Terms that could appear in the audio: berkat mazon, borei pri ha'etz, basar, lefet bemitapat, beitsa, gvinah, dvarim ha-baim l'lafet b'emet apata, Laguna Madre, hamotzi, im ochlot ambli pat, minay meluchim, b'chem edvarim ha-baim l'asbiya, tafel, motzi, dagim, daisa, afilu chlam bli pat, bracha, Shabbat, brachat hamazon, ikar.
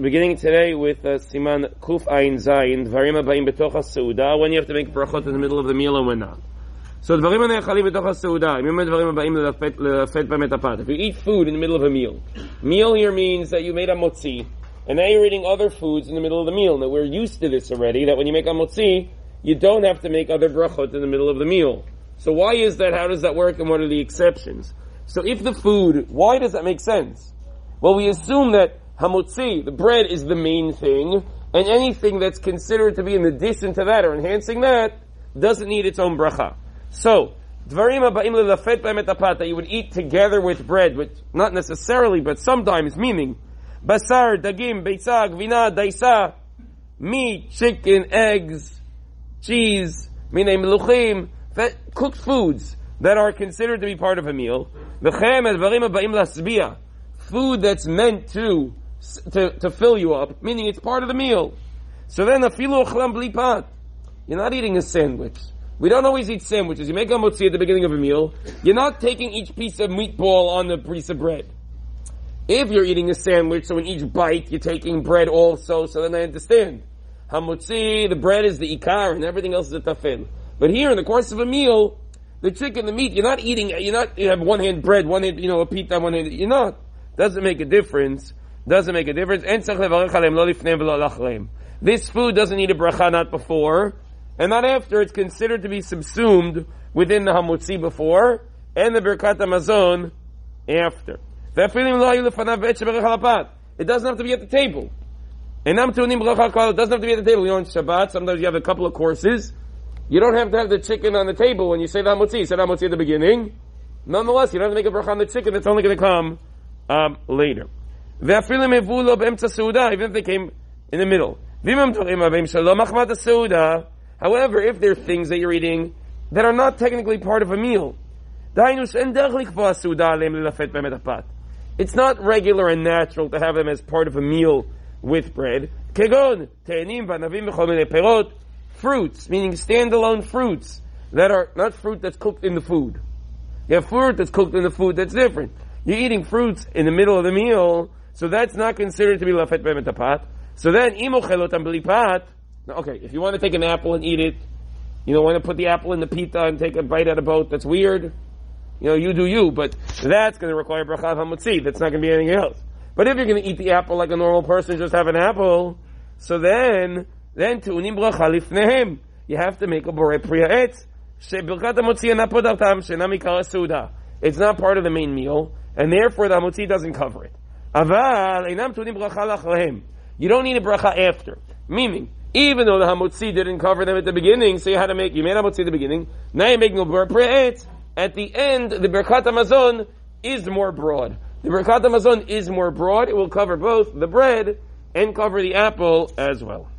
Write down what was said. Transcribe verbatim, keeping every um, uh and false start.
Beginning today with uh, Siman Kuf Ein Zayin D'varim ha-baim l'tocha Seuda, when you have to make brachot in the middle of the meal and when not. So dvarim ha-baim l'lafet bemitapat apata. If you eat food in the middle of a meal, meal here means that you made a motzi, and now you're eating other foods in the middle of the meal. Now we're used to this already, that when you make a motzi, you don't have to make other brachot in the middle of the meal. So why is that? How does that work? And what are the exceptions? So if the food, why does that make sense? Well, we assume that hamotzi, the bread, is the main thing, and anything that's considered to be in addition to that or enhancing that doesn't need its own bracha. So, dvarim ha-baim l'lafet b'emet apata, you would eat together with bread, which not necessarily, but sometimes, meaning basar, dagim, beitsa, gvinah, daisa, meat, chicken, eggs, cheese, minay meluchim, cooked foods that are considered to be part of a meal, b'chem edvarim ha-baim l'asbiya, food that's meant to To, to fill you up, meaning it's part of the meal. So then, afilu chlam bli pat. You're not eating a sandwich. We don't always eat sandwiches. You make a motzi at the beginning of a meal. You're not taking each piece of meatball on the piece of bread. If you're eating a sandwich, so in each bite, you're taking bread also, so then I understand. Hamotzi, the bread is the ikar, and everything else is the tafel. But here, in the course of a meal, the chicken, the meat, you're not eating, you're not, you have one hand bread, one hand, you know, a pita, one hand, you're not. Doesn't make a difference. Doesn't make a difference. This food doesn't need a bracha, not before, and not after. It's considered to be subsumed within the hamotzi before, and the berkat mazon after. It doesn't have to be at the table. It doesn't have to be at the table. You know, on Shabbat, sometimes you have a couple of courses. You don't have to have the chicken on the table when you say the hamotzi. You said hamotzi at the beginning. Nonetheless, you don't have to make a bracha on the chicken. That's only going to come um, later. Even if they came in the middle. However, if there are things that you're eating that are not technically part of a meal, it's not regular and natural to have them as part of a meal with bread. Fruits, meaning standalone fruits, that are not fruit that's cooked in the food. You have fruit that's cooked in the food, that's different. You're eating fruits in the middle of the meal, so that's not considered to be lefet bemitapat. So then, im ochlot ambli pat. Okay, if you want to take an apple and eat it, you don't want to put the apple in the pita and take a bite out of both. That's weird. You know, you do you, but that's going to require brachat hamazon. That's not going to be anything else. But if you're going to eat the apple like a normal person, just have an apple. So then, then tunim bracha lifneihem. You have to make a borei pri ha'etz. It's not part of the main meal, and therefore the hamotzi doesn't cover it. You don't need a bracha after. Meaning, even though the hamotzi didn't cover them at the beginning, so you had to make, you made hamotzi at the beginning, now you're making a borei pri ha'etz. At the end, the berkat mazon is more broad. The berkat mazon is more broad. It will cover both the bread and cover the apple as well.